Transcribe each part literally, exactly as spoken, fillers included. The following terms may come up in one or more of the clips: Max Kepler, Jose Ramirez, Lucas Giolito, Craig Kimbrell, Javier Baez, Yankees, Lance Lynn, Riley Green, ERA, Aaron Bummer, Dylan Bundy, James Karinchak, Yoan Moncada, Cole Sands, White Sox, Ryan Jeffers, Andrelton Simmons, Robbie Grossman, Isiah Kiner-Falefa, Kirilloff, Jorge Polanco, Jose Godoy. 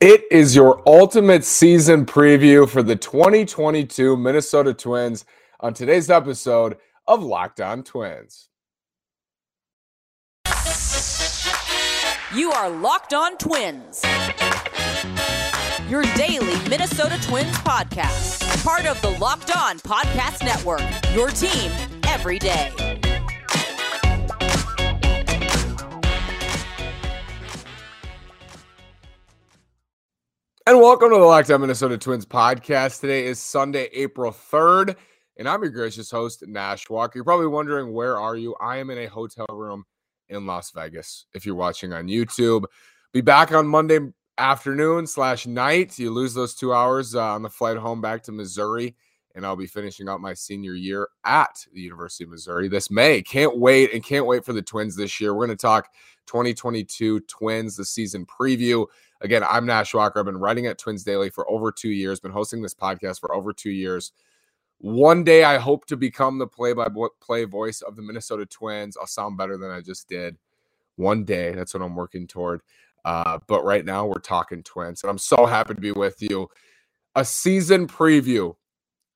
It is your ultimate season preview for the twenty twenty-two Minnesota Twins on today's episode of Locked On Twins. You are Locked On Twins, your daily Minnesota Twins podcast, part of the Locked On Podcast Network, your team every day. And welcome to the Locked On Minnesota Twins podcast. Today is Sunday, April third, and I'm your gracious host, Nash Walker. You're probably wondering, where are you? I am in a hotel room in Las Vegas, if you're watching on YouTube. Be back on Monday afternoon slash night. You lose those two hours uh, on the flight home back to Missouri, and I'll be finishing up my senior year at the University of Missouri this May. Can't wait, and can't wait for the Twins this year. We're going to talk twenty twenty-two Twins, the season preview. Again, I'm Nash Walker. I've been writing at Twins Daily for over two years, been hosting this podcast for over two years. One day, I hope to become the play-by-play voice of the Minnesota Twins. I'll sound better than I just did. One day, that's what I'm working toward. Uh, but right now, we're talking Twins, and I'm so happy to be with you. A season preview.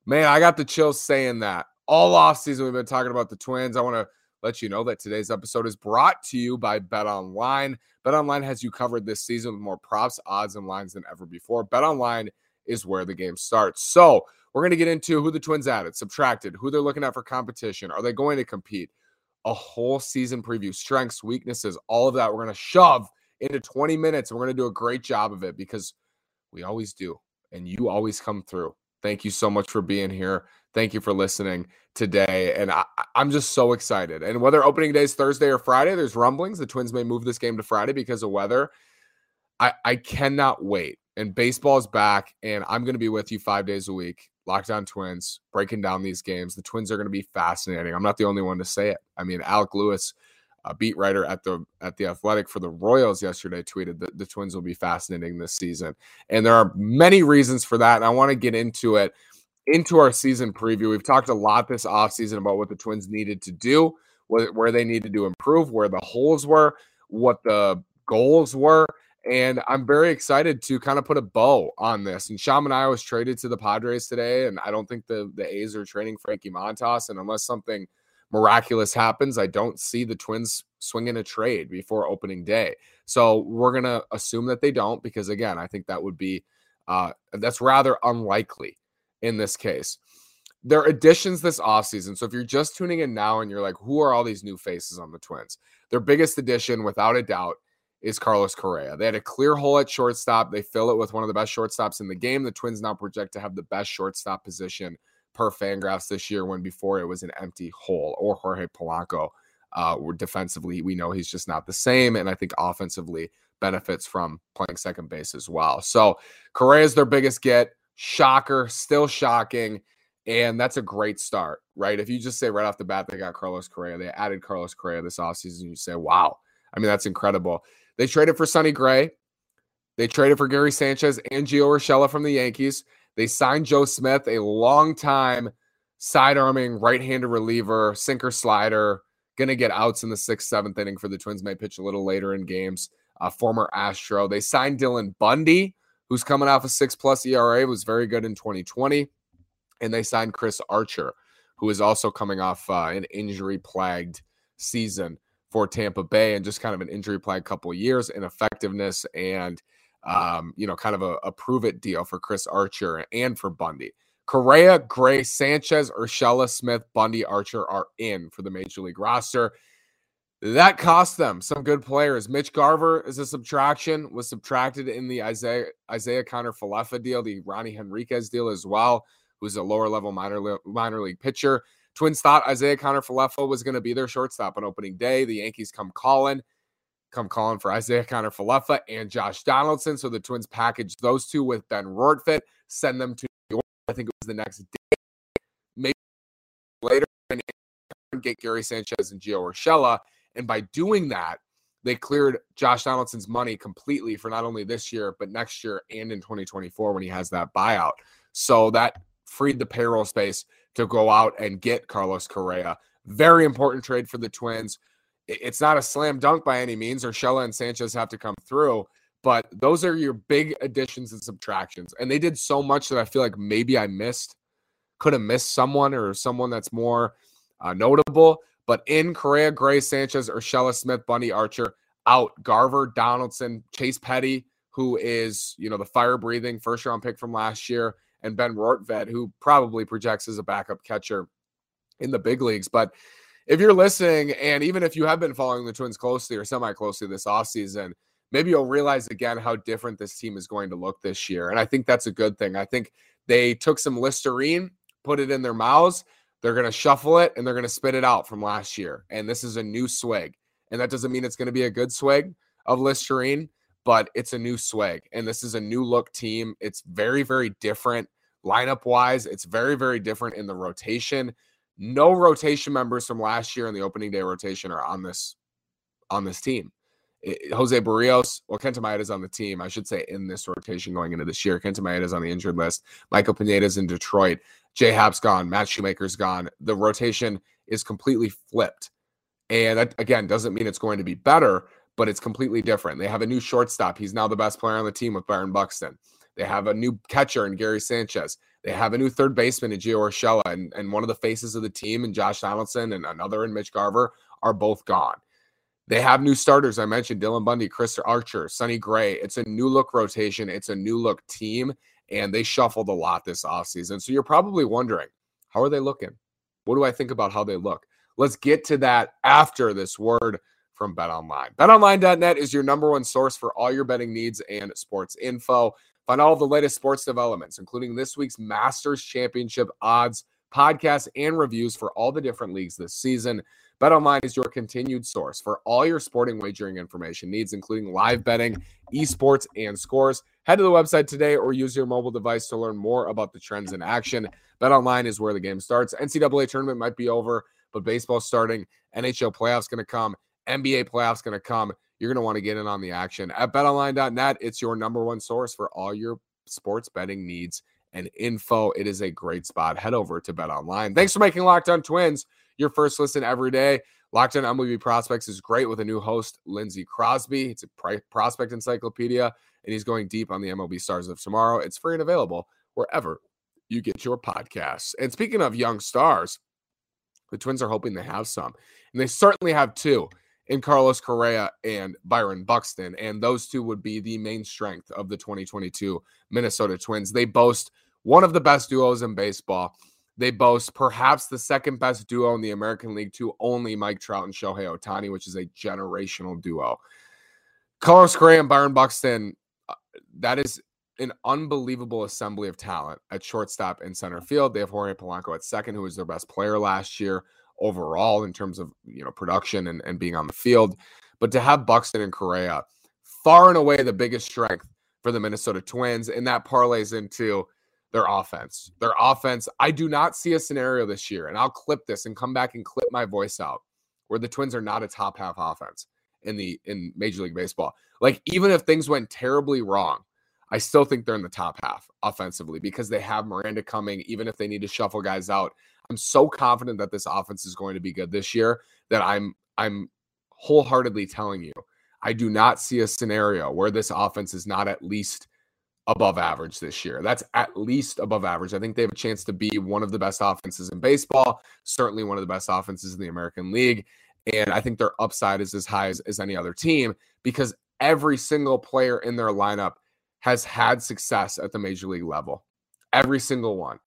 Man, I got the chills saying that. All offseason, we've been talking about the Twins. I want to let you know that today's episode is brought to you by BetOnline. BetOnline has you covered this season with more props, odds, and lines than ever before. BetOnline is where the game starts. So we're going to get into who the Twins added, subtracted, who they're looking at for competition. Are they going to compete? A whole season preview, strengths, weaknesses, all of that. We're going to shove into twenty minutes. And we're going to do a great job of it because we always do. And you always come through. Thank you so much for being here. Thank you for listening today. And I, I'm just so excited. And whether opening day is Thursday or Friday, there's rumblings. The Twins may move this game to Friday because of weather. I, I cannot wait. And baseball is back. And I'm going to be with you five days a week. Locked On Twins, breaking down these games. The Twins are going to be fascinating. I'm not the only one to say it. I mean, Alec Lewis, a beat writer at the at the Athletic for the Royals yesterday, tweeted that the Twins will be fascinating this season. And there are many reasons for that, and I want to get into it, into our season preview. We've talked a lot this offseason about what the Twins needed to do, what, where they needed to improve, where the holes were, what the goals were, and I'm very excited to kind of put a bow on this. And Shaman I was traded to the Padres today, and I don't think the, the A's are trading Frankie Montas, and unless something miraculous happens, I don't see the Twins swinging a trade before opening day. So we're going to assume that they don't, because again, I think that would be, uh, that's rather unlikely in this case. Their additions this offseason. So if you're just tuning in now and you're like, who are all these new faces on the Twins? Their biggest addition, without a doubt, is Carlos Correa. They had a clear hole at shortstop. They fill it with one of the best shortstops in the game. The Twins now project to have the best shortstop position per Fangraphs this year, when before it was an empty hole. Or Jorge Polanco, uh, defensively, we know he's just not the same, and I think offensively benefits from playing second base as well. So Correa is their biggest get. Shocker, still shocking, and that's a great start, right? If you just say right off the bat they got Carlos Correa, they added Carlos Correa this offseason, you say, wow, I mean, that's incredible. They traded for Sonny Gray. They traded for Gary Sanchez and Gio Urshela from the Yankees. They signed Joe Smith, a long-time sidearming right-handed reliever, sinker slider, going to get outs in the sixth, seventh inning for the Twins, may pitch a little later in games, uh, former Astro. They signed Dylan Bundy, who's coming off a six-plus E R A, was very good in twenty twenty. And they signed Chris Archer, who is also coming off uh, an injury-plagued season for Tampa Bay, and just kind of an injury-plagued couple of years in effectiveness and Um, you know, kind of a, a prove-it deal for Chris Archer and for Bundy. Correa, Gray, Sanchez, Urshela, Smith, Bundy, Archer are in for the Major League roster. That cost them some good players. Mitch Garver is a subtraction, was subtracted in the Isiah, Isiah Kiner-Falefa deal, the Ronnie Henriquez deal as well, who's a lower-level minor, li- minor league pitcher. Twins thought Isiah Kiner-Falefa was going to be their shortstop on opening day. The Yankees come calling. Come calling for Isiah Kiner-Falefa and Josh Donaldson. So the Twins packaged those two with Ben Rortvedt, send them to New York. I think it was the next day, maybe later, and get Gary Sanchez and Gio Urshela. And by doing that, they cleared Josh Donaldson's money completely for not only this year, but next year and in twenty twenty-four when he has that buyout. So that freed the payroll space to go out and get Carlos Correa. Very important trade for the Twins. It's not a slam dunk by any means. Urshela and Sanchez have to come through, But those are your big additions and subtractions. And they did so much that I feel like maybe I missed, could have missed someone or someone that's more uh, notable. But in Correa, Gray, Sanchez, Urshela, Smith, Bundy, Archer, out. Garver, Donaldson, Chase Petty, who is, you know, the fire-breathing first-round pick from last year, and Ben Rortvedt, who probably projects as a backup catcher in the big leagues. But if you're listening, and even if you have been following the Twins closely or semi-closely this offseason, maybe you'll realize again how different this team is going to look this year. And I think that's a good thing. I think they took some Listerine, put it in their mouths, they're going to shuffle it, and they're going to spit it out from last year. And this is a new swig. And that doesn't mean it's going to be a good swig of Listerine, but it's a new swag, and this is a new look team. It's very, very different lineup-wise. It's very, very different in the rotation. No rotation members from last year in the opening day rotation are on this on this team. It, Jose Barrios, well, Kenta Maeda is on the team, I should say, in this rotation going into this year. Kenta Maeda is on the injured list. Michael Pineda is in Detroit. Jay Happ's gone. Matt Shoemaker's gone. The rotation is completely flipped, and that, again, doesn't mean it's going to be better, but it's completely different. They have a new shortstop. He's now the best player on the team with Byron Buxton. They have a new catcher in Gary Sanchez. They have a new third baseman in Gio Urshela, and, and one of the faces of the team in Josh Donaldson and another in Mitch Garver are both gone. They have new starters. I mentioned Dylan Bundy, Chris Archer, Sonny Gray. It's a new look rotation. It's a new look team, and they shuffled a lot this offseason. So you're probably wondering, how are they looking? What do I think about how they look? Let's get to that after this word from BetOnline. BetOnline dot net is your number one source for all your betting needs and sports info. Find all of the latest sports developments, including this week's Masters Championship odds, podcasts, and reviews for all the different leagues this season. BetOnline is your continued source for all your sporting wagering information needs, including live betting, esports, and scores. Head to the website today or use your mobile device to learn more about the trends in action. BetOnline is where the game starts. N C double A tournament might be over, but baseball's starting. N H L playoffs going to come. N B A playoffs going to come. You're going to want to get in on the action. At BetOnline dot net, it's your number one source for all your sports betting needs and info. It is a great spot. Head over to BetOnline. Thanks for making Locked On Twins your first listen every day. Locked On M L B Prospects is great with a new host, Lindsey Crosby. It's a prospect encyclopedia, and he's going deep on the M L B stars of tomorrow. It's free and available wherever you get your podcasts. And speaking of young stars, the Twins are hoping they have some, and they certainly have two in Carlos Correa and Byron Buxton, and those two would be the main strength of the twenty twenty-two Minnesota Twins. They boast one of the best duos in baseball. They boast perhaps the second best duo in the American League to only Mike Trout and Shohei Ohtani, which is a generational duo. Carlos Correa and Byron Buxton, that is an unbelievable assembly of talent at shortstop and center field. They have Jorge Polanco at second, who was their best player last year overall in terms of, you know, production and, and being on the field. But to have Buxton and Correa, far and away the biggest strength for the Minnesota Twins, and that parlays into their offense. Their offense, I do not see a scenario this year, and I'll clip this and come back and clip my voice out, where the Twins are not a top half offense in the in Major League Baseball. Like, even if things went terribly wrong, I still think they're in the top half offensively because they have Miranda coming, even if they need to shuffle guys out. I'm so confident that this offense is going to be good this year that I'm I'm wholeheartedly telling you, I do not see a scenario where this offense is not at least above average this year. That's at least above average. I think they have a chance to be one of the best offenses in baseball, certainly one of the best offenses in the American League. And I think their upside is as high as, as any other team because every single player in their lineup has had success at the major league level. Every single one.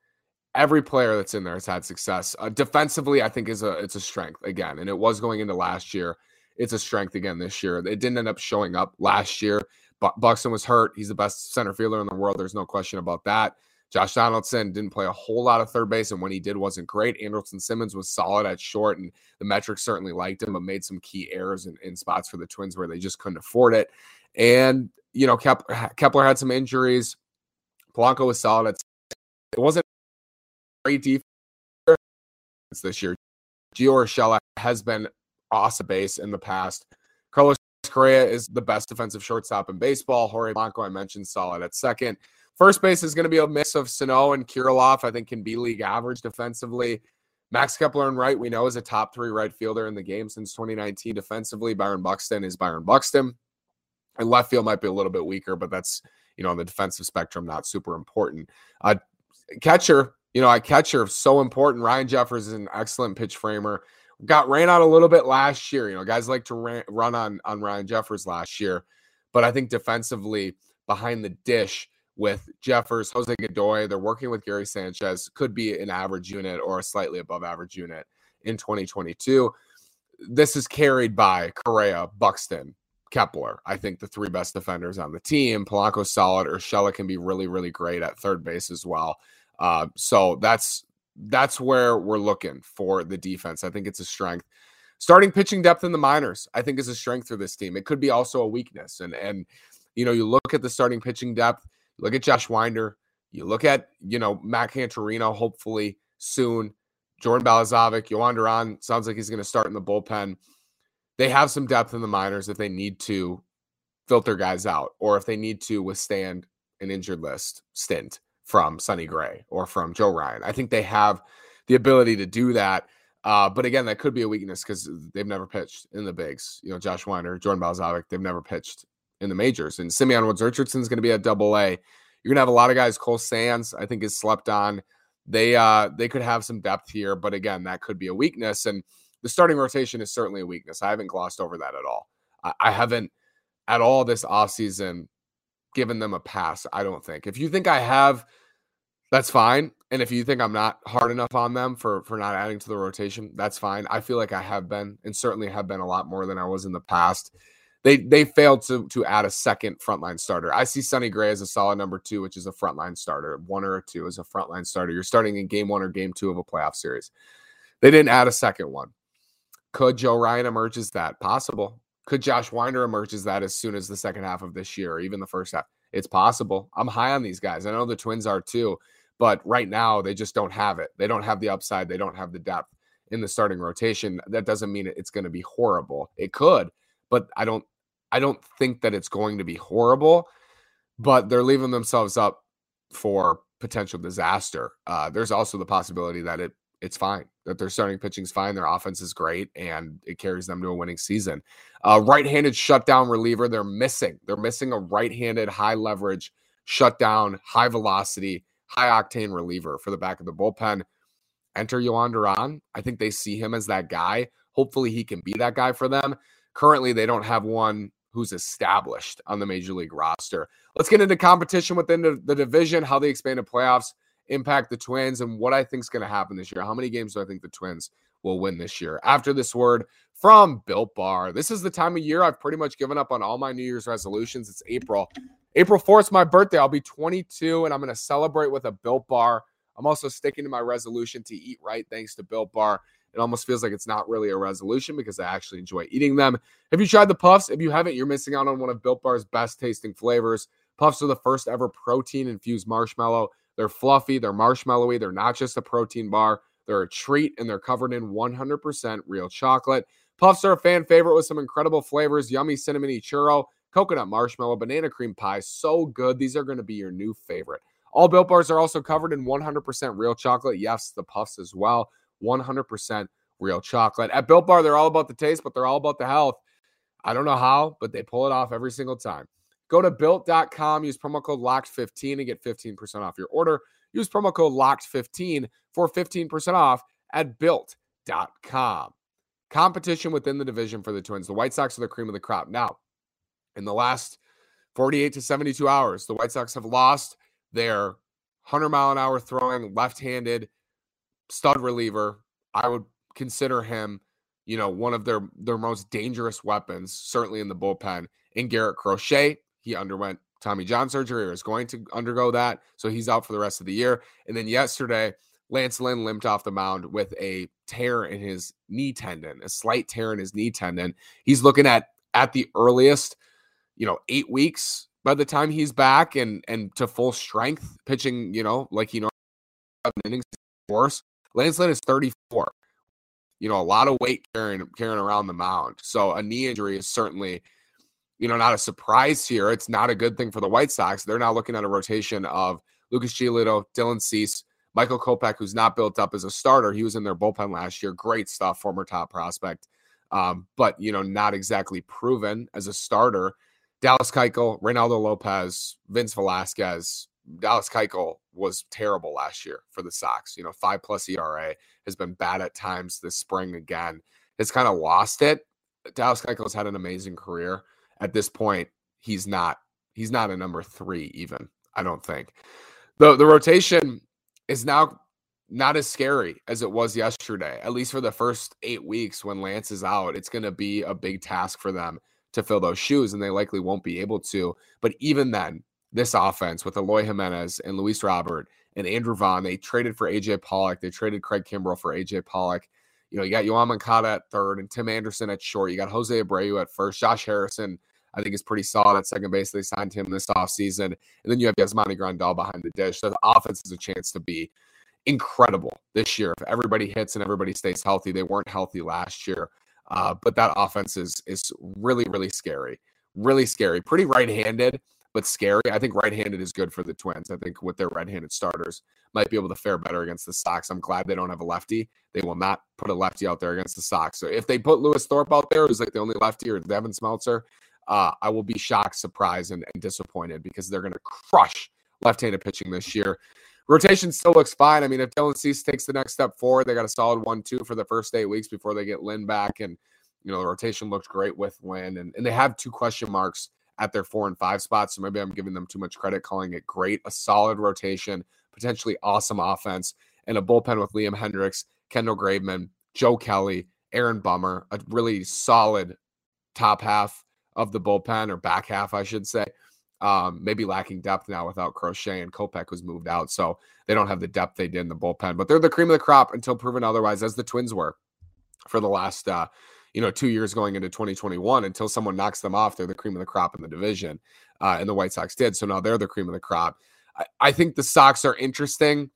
Every player that's in there has had success. Uh, defensively, I think is a it's a strength again, and it was going into last year. It's a strength again this year. It didn't end up showing up last year. But Buxton was hurt. He's the best center fielder in the world. There's no question about that. Josh Donaldson didn't play a whole lot of third base, and when he did, wasn't great. Andrelton Simmons was solid at short, and the metrics certainly liked him, but made some key errors in, in spots for the Twins where they just couldn't afford it. And you know, Kepler, Kepler had some injuries. Polanco was solid at. It wasn't great defense this year. Gio Urshela has been awesome base in the past. Carlos Correa is the best defensive shortstop in baseball. Jorge Polanco, I mentioned, solid at second. First base is going to be a mix of Sano and Kirilloff. I think can be league average defensively. Max Kepler in right, we know, is a top three right fielder in the game since twenty nineteen defensively. Byron Buxton is Byron Buxton. And left field might be a little bit weaker, but that's, you know, on the defensive spectrum, not super important. Uh, catcher, you know, I catcher so important. Ryan Jeffers is an excellent pitch framer. Got ran out a little bit last year. You know, guys like to ran, run on, on Ryan Jeffers last year, but I think defensively behind the dish with Jeffers, Jose Godoy, they're working with Gary Sanchez, could be an average unit or a slightly above average unit in twenty twenty-two. This is carried by Correa, Buxton, Kepler. I think the three best defenders on the team. Polanco's solid. Urshela can be really, really great at third base as well. Uh, so that's, That's where we're looking for the defense. I think it's a strength. Starting pitching depth in the minors, I think, is a strength for this team. It could be also a weakness. And, and you know, you look at the starting pitching depth, look at Josh Winder, you look at, you know, Matt Cantorino, hopefully soon, Jordan Balazovic, Yohan Duran, sounds like he's going to start in the bullpen. They have some depth in the minors if they need to filter guys out or if they need to withstand an injured list stint from Sonny Gray or from Joe Ryan. I think they have the ability to do that. Uh, but again, that could be a weakness because they've never pitched in the bigs. You know, Josh Winder, Jordan Balazovic, they've never pitched in the majors. And Simeon Woods-Richardson's going to be at double A. You're going to have a lot of guys. Cole Sands, I think, is slept on. They uh, they could have some depth here. But again, that could be a weakness. And the starting rotation is certainly a weakness. I haven't glossed over that at all. I, I haven't at all this offseason given them a pass, I don't think. If you think I have, that's fine. And if you think I'm not hard enough on them for, for not adding to the rotation, that's fine. I feel like I have been, and certainly have been a lot more than I was in the past. They they failed to to add a second frontline starter. I see Sonny Gray as a solid number two, which is a frontline starter. One or two is a frontline starter. You're starting in game one or game two of a playoff series. They didn't add a second one. Could Joe Ryan emerge as that? Possible. Could Josh Winder emerge as that as soon as the second half of this year, or even the first half? It's possible. I'm high on these guys. I know the Twins are too, but right now they just don't have it. They don't have the upside. They don't have the depth in the starting rotation. That doesn't mean it's going to be horrible. It could, but I don't, I don't think that it's going to be horrible, but they're leaving themselves up for potential disaster. Uh, there's also the possibility that it, it's fine, that their starting pitching's fine, their offense is great, and it carries them to a winning season. Uh, right-handed shutdown reliever, they're missing. They're missing a right-handed, high-leverage, shutdown, high-velocity, high-octane reliever for the back of the bullpen. Enter Yohan Duran. I think they see him as that guy. Hopefully he can be that guy for them. Currently, they don't have one who's established on the Major League roster. Let's get into competition within the, the division, how they expand to playoffs, impact the Twins, and what I think is going to happen this year. How many games do I think the Twins will win this year? After this word from Built Bar. This is the time of year I've pretty much given up on all my New Year's resolutions. It's April. April fourth is my birthday. I'll be twenty-two, and I'm going to celebrate with a Built Bar. I'm also sticking to my resolution to eat right thanks to Built Bar. It almost feels like it's not really a resolution because I actually enjoy eating them. Have you tried the Puffs? If you haven't, you're missing out on one of Built Bar's best-tasting flavors. Puffs are the first ever protein-infused marshmallow. They're fluffy, they're marshmallowy, they're not just a protein bar, they're a treat, and they're covered in one hundred percent real chocolate. Puffs are a fan favorite with some incredible flavors, yummy cinnamony churro, coconut marshmallow, banana cream pie, so good. These are going to be your new favorite. All Built Bars are also covered in one hundred percent real chocolate. Yes, the Puffs as well, one hundred percent real chocolate. At Built Bar, they're all about the taste, but they're all about the health. I don't know how, but they pull it off every single time. Go to Bilt dot com, use promo code locked fifteen and get fifteen percent off your order. Use promo code locked fifteen for fifteen percent off at Bilt dot com. Competition within the division for the Twins. The White Sox are the cream of the crop. Now, in the last forty-eight to seventy-two hours, the White Sox have lost their one hundred mile an hour throwing left-handed stud reliever. I would consider him, you know, one of their, their most dangerous weapons, certainly in the bullpen, in Garrett Crochet. He underwent Tommy John surgery or is going to undergo that. So he's out for the rest of the year. And then yesterday, Lance Lynn limped off the mound with a tear in his knee tendon, a slight tear in his knee tendon. He's looking at, at the earliest, you know, eight weeks by the time he's back and, and to full strength pitching, you know, like, you know, innings worse. Lance Lynn is thirty-four, you know, a lot of weight carrying, carrying around the mound. So a knee injury is certainly, you know, not a surprise here. It's not a good thing for the White Sox. They're now looking at a rotation of Lucas Giolito, Dylan Cease, Michael Kopech, who's not built up as a starter. He was in their bullpen last year. Great stuff, former top prospect. Um, but, you know, not exactly proven as a starter. Dallas Keuchel, Reynaldo Lopez, Vince Velasquez. Dallas Keuchel was terrible last year for the Sox. You know, five-plus E R A, has been bad at times this spring again. Has kind of lost it. Dallas Keuchel's had an amazing career. At this point, he's not he's not a number three even, I don't think. The, the rotation is now not as scary as it was yesterday, at least for the first eight weeks when Lance is out. It's going to be a big task for them to fill those shoes, and they likely won't be able to. But even then, this offense with Eloy Jimenez and Luis Robert and Andrew Vaughn, they traded for A J Pollock. They traded Craig Kimbrell for A J Pollock. You know, you got Yoan Moncada at third and Tim Anderson at short. You got Jose Abreu at first. Josh Harrison, I think, is pretty solid at second base. They signed him this offseason. And then you have Yasmani Grandal behind the dish. So the offense is a chance to be incredible this year. If everybody hits and everybody stays healthy, they weren't healthy last year. Uh, but that offense is is really, really scary. Really scary. Pretty right-handed, but scary. I think right-handed is good for the Twins. I think with their right-handed starters, might be able to fare better against the Sox. I'm glad they don't have a lefty. They will not put a lefty out there against the Sox. So if they put Lewis Thorpe out there, who's like the only lefty, or Devin Smeltzer, uh, I will be shocked, surprised, and, and disappointed because they're going to crush left-handed pitching this year. Rotation still looks fine. I mean, if Dylan Cease takes the next step forward, they got a solid one two for the first eight weeks before they get Lynn back. And, you know, the rotation looked great with Lynn. And, and they have two question marks at their four and five spots. So maybe I'm giving them too much credit calling it great. A solid rotation, potentially awesome offense, and a bullpen with Liam Hendricks, Kendall Graveman, Joe Kelly, Aaron Bummer, a really solid top half of the bullpen, or back half, I should say. Um, maybe lacking depth now without Crochet, and Kopech was moved out, so they don't have the depth they did in the bullpen. But they're the cream of the crop until proven otherwise, as the Twins were for the last, uh, you know, two years going into twenty twenty-one. Until someone knocks them off, they're the cream of the crop in the division, uh, and the White Sox did. So now they're the cream of the crop. I, I think the Sox are interesting.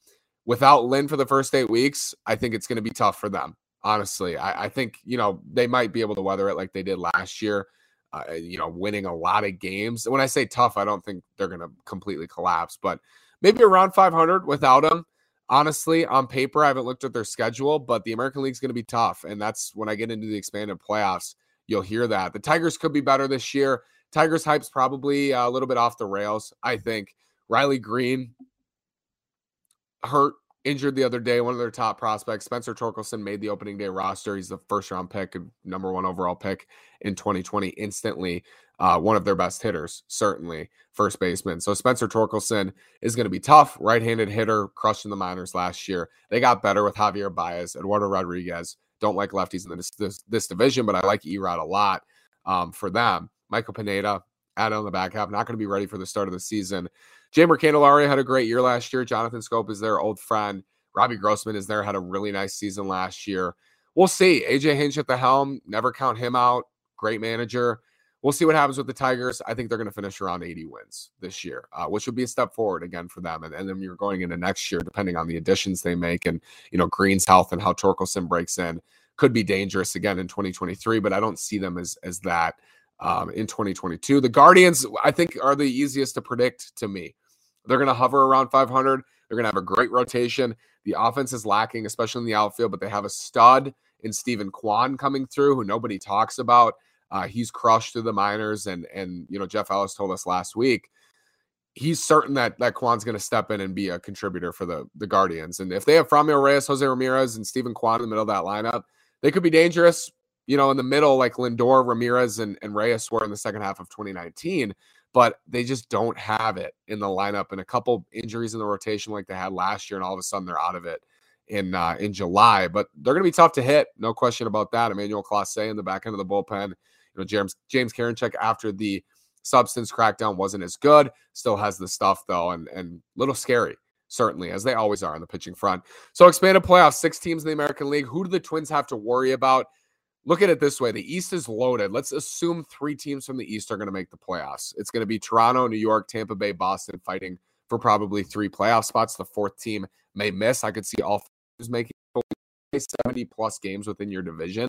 Without Lynn for the first eight weeks, I think it's going to be tough for them, honestly. I, I think, you know, they might be able to weather it like they did last year. Uh, you know, winning a lot of games. When I say tough, I don't think they're going to completely collapse, but maybe around five hundred without them. Honestly, on paper, I haven't looked at their schedule, but the American League's going to be tough. And that's when I get into the expanded playoffs, you'll hear that. The Tigers could be better this year. Tigers hype's probably a little bit off the rails, I think. Riley Green hurt, injured the other day, one of their top prospects. Spencer Torkelson made the opening day roster. He's the first-round pick, number one overall pick in twenty twenty, instantly uh, one of their best hitters, certainly, first baseman. So Spencer Torkelson is going to be tough, right-handed hitter, crushing the minors last year. They got better with Javier Baez, Eduardo Rodriguez. Don't like lefties in this, this, this division, but I like Erod a lot um, for them. Michael Pineda, added on the back half, not going to be ready for the start of the season. Jamer Candelaria had a great year last year. Jonathan Scope is their old friend. Robbie Grossman is there, had a really nice season last year. We'll see. A J Hinch at the helm, never count him out. Great manager. We'll see what happens with the Tigers. I think they're going to finish around eighty wins this year, uh, which would be a step forward again for them. And, and then you're going into next year, depending on the additions they make and, you know, Green's health and how Torkelson breaks in, could be dangerous again in twenty twenty-three, but I don't see them as, as that um, in twenty twenty-two. The Guardians, I think, are the easiest to predict to me. They're going to hover around five hundred. They're going to have a great rotation. The offense is lacking, especially in the outfield, but they have a stud in Stephen Kwan coming through, who nobody talks about. Uh, he's crushed through the minors, and, and you know, Jeff Ellis told us last week, he's certain that, that Kwan's going to step in and be a contributor for the, the Guardians. And if they have Framil Reyes, Jose Ramirez, and Stephen Kwan in the middle of that lineup, they could be dangerous, you know, in the middle, like Lindor, Ramirez, and, and Reyes were in the second half of twenty nineteen. But they just don't have it in the lineup, and a couple injuries in the rotation like they had last year, and all of a sudden they're out of it in uh, in July. But they're going to be tough to hit, no question about that. Emmanuel Clase in the back end of the bullpen. You know, James James Karinchak, after the substance crackdown, wasn't as good. Still has the stuff though, and and a little scary, certainly, as they always are on the pitching front. So expanded playoffs, six teams in the American League. Who do the Twins have to worry about? Look at it this way. The East is loaded. Let's assume three teams from the East are going to make the playoffs. It's going to be Toronto, New York, Tampa Bay, Boston, fighting for probably three playoff spots. The fourth team may miss. I could see all teams making seventy-plus games within your division.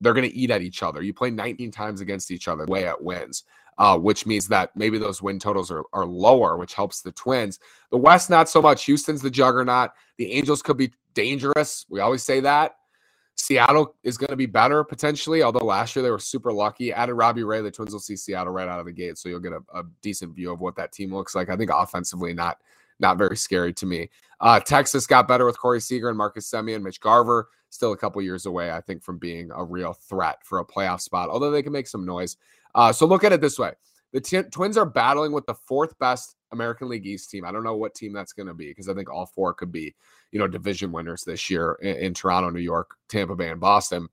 They're going to eat at each other. You play nineteen times against each other, way at wins, uh, which means that maybe those win totals are, are lower, which helps the Twins. The West, not so much. Houston's the juggernaut. The Angels could be dangerous. We always say that. Seattle is going to be better potentially, although last year they were super lucky. Added Robbie Ray, the Twins will see Seattle right out of the gate, so you'll get a, a decent view of what that team looks like. I think offensively, not not very scary to me. Uh, Texas got better with Corey Seager and Marcus Semien. Mitch Garver, still a couple years away, I think, from being a real threat for a playoff spot, although they can make some noise. Uh, so look at it this way. The t- Twins are battling with the fourth best American League East team. I don't know what team that's going to be, because I think all four could be, you know, division winners this year in, in Toronto, New York, Tampa Bay, and Boston.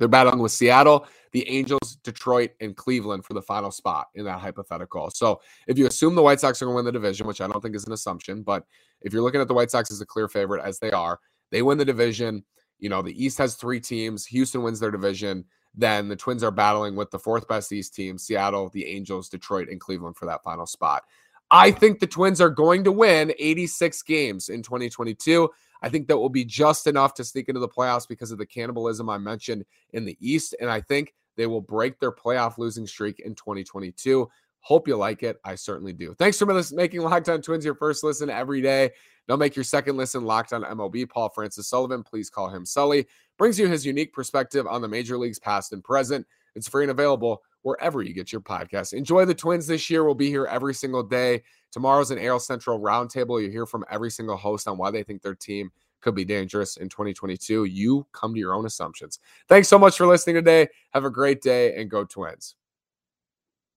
They're battling with Seattle, the Angels, Detroit, and Cleveland for the final spot in that hypothetical. So if you assume the White Sox are going to win the division, which I don't think is an assumption, but if you're looking at the White Sox as a clear favorite, as they are, they win the division. You know, the East has three teams. Houston wins their division. Then the Twins are battling with the fourth best East team, Seattle, the Angels, Detroit, and Cleveland for that final spot. I think the Twins are going to win eighty-six games in twenty twenty-two. I think that will be just enough to sneak into the playoffs because of the cannibalism I mentioned in the East, and I think they will break their playoff losing streak in twenty twenty-two. Hope you like it. I certainly do. Thanks for making Locked On Twins your first listen every day. Now make your second listen Locked On M L B. Paul Francis Sullivan, please call him Sully, brings you his unique perspective on the major leagues past and present. It's free and available wherever you get your podcast. Enjoy the Twins this year. We'll be here every single day. Tomorrow's an A L Central roundtable. You hear from every single host on why they think their team could be dangerous in twenty twenty-two. You come to your own assumptions. Thanks so much for listening today. Have a great day and go Twins.